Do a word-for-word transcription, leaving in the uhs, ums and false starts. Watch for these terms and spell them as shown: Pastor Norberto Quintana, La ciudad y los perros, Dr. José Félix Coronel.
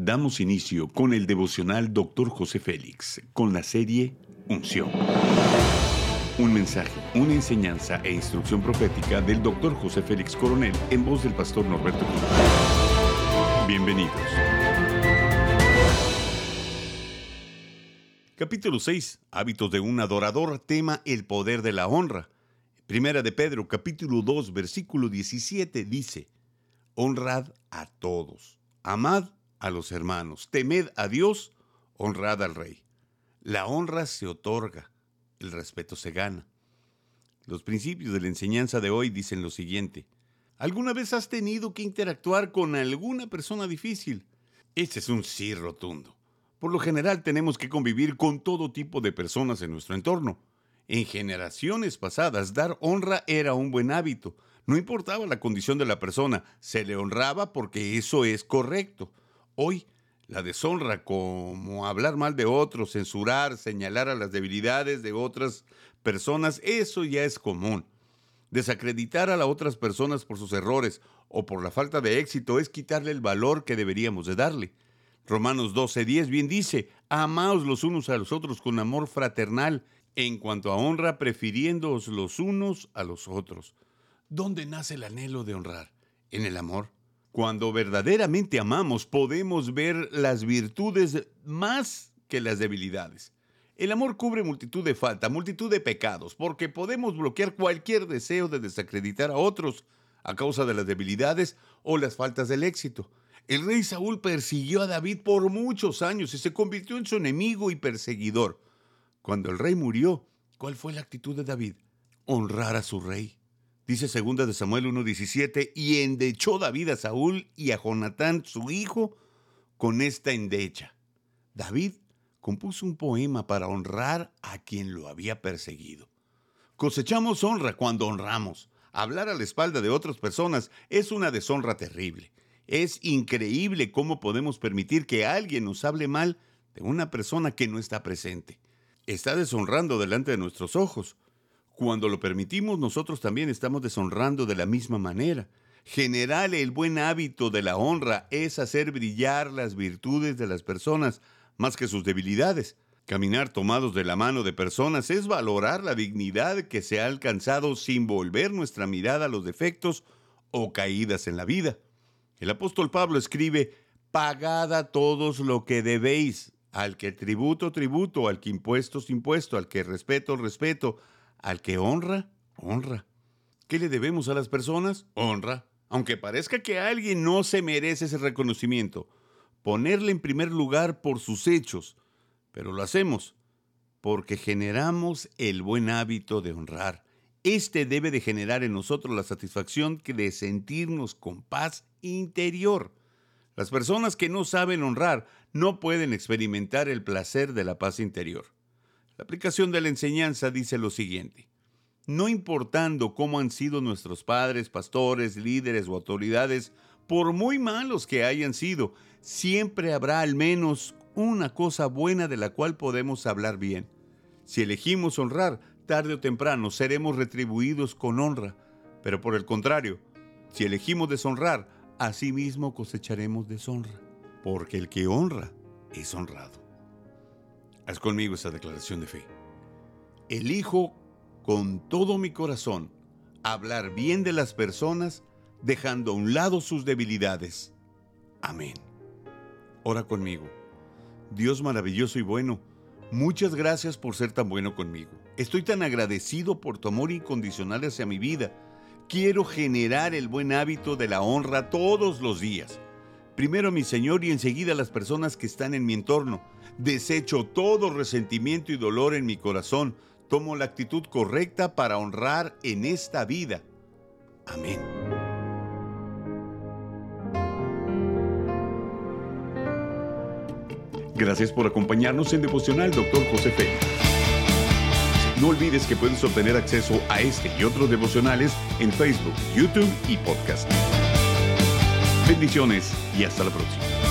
Damos inicio con el devocional doctor José Félix, con la serie Unción. Un mensaje, una enseñanza e instrucción profética del doctor José Félix Coronel, en voz del pastor Norberto Quintana. Bienvenidos. Capítulo seis. Hábitos de un adorador. Tema: el poder de la honra. Primera de Pedro, capítulo dos, versículo diecisiete, dice: honrad a todos, amad a los hermanos, temed a Dios, honrad al Rey. La honra se otorga, el respeto se gana. Los principios de la enseñanza de hoy dicen lo siguiente: ¿alguna vez has tenido que interactuar con alguna persona difícil? Este es un sí rotundo. Por lo general tenemos que convivir con todo tipo de personas en nuestro entorno. En generaciones pasadas, dar honra era un buen hábito. No importaba la condición de la persona, se le honraba porque eso es correcto. Hoy, la deshonra, como hablar mal de otros, censurar, señalar a las debilidades de otras personas, eso ya es común. Desacreditar a las otras personas por sus errores o por la falta de éxito es quitarle el valor que deberíamos de darle. Romanos doce diez bien dice: amaos los unos a los otros con amor fraternal, en cuanto a honra, prefiriéndoos los unos a los otros. ¿Dónde nace el anhelo de honrar? En el amor. Cuando verdaderamente amamos, podemos ver las virtudes más que las debilidades. El amor cubre multitud de faltas, multitud de pecados, porque podemos bloquear cualquier deseo de desacreditar a otros a causa de las debilidades o las faltas del éxito. El rey Saúl persiguió a David por muchos años y se convirtió en su enemigo y perseguidor. Cuando el rey murió, ¿cuál fue la actitud de David? Honrar a su rey. Dice segunda de Samuel uno diecisiete, y endechó David a Saúl y a Jonatán, su hijo, con esta endecha. David compuso un poema para honrar a quien lo había perseguido. Cosechamos honra cuando honramos. Hablar a la espalda de otras personas es una deshonra terrible. Es increíble cómo podemos permitir que alguien nos hable mal de una persona que no está presente. Está deshonrando delante de nuestros ojos. Cuando lo permitimos, nosotros también estamos deshonrando de la misma manera. Generar el buen hábito de la honra es hacer brillar las virtudes de las personas más que sus debilidades. Caminar tomados de la mano de personas es valorar la dignidad que se ha alcanzado sin volver nuestra mirada a los defectos o caídas en la vida. El apóstol Pablo escribe: pagad a todos lo que debéis, al que tributo, tributo, al que impuestos, impuesto, al que respeto, respeto, al que honra, honra. ¿Qué le debemos a las personas? Honra. Aunque parezca que alguien no se merece ese reconocimiento, ponerle en primer lugar por sus hechos. Pero lo hacemos porque generamos el buen hábito de honrar. Este debe de generar en nosotros la satisfacción de sentirnos con paz interior. Las personas que no saben honrar no pueden experimentar el placer de la paz interior. La aplicación de la enseñanza dice lo siguiente: no importando cómo han sido nuestros padres, pastores, líderes o autoridades, por muy malos que hayan sido, siempre habrá al menos una cosa buena de la cual podemos hablar bien. Si elegimos honrar, tarde o temprano seremos retribuidos con honra. Pero por el contrario, si elegimos deshonrar, asimismo cosecharemos deshonra, porque el que honra es honrado. Haz conmigo esa declaración de fe. Elijo con todo mi corazón hablar bien de las personas, dejando a un lado sus debilidades. Amén. Ora conmigo. Dios maravilloso y bueno, muchas gracias por ser tan bueno conmigo. Estoy tan agradecido por tu amor incondicional hacia mi vida. Quiero generar el buen hábito de la honra todos los días. Primero a mi Señor y enseguida a las personas que están en mi entorno. Desecho todo resentimiento y dolor en mi corazón. Tomo la actitud correcta para honrar en esta vida. Amén. Gracias por acompañarnos en Devocional doctor José Félix. No olvides que puedes obtener acceso a este y otros devocionales en Facebook, YouTube y podcast. Bendiciones y hasta la próxima.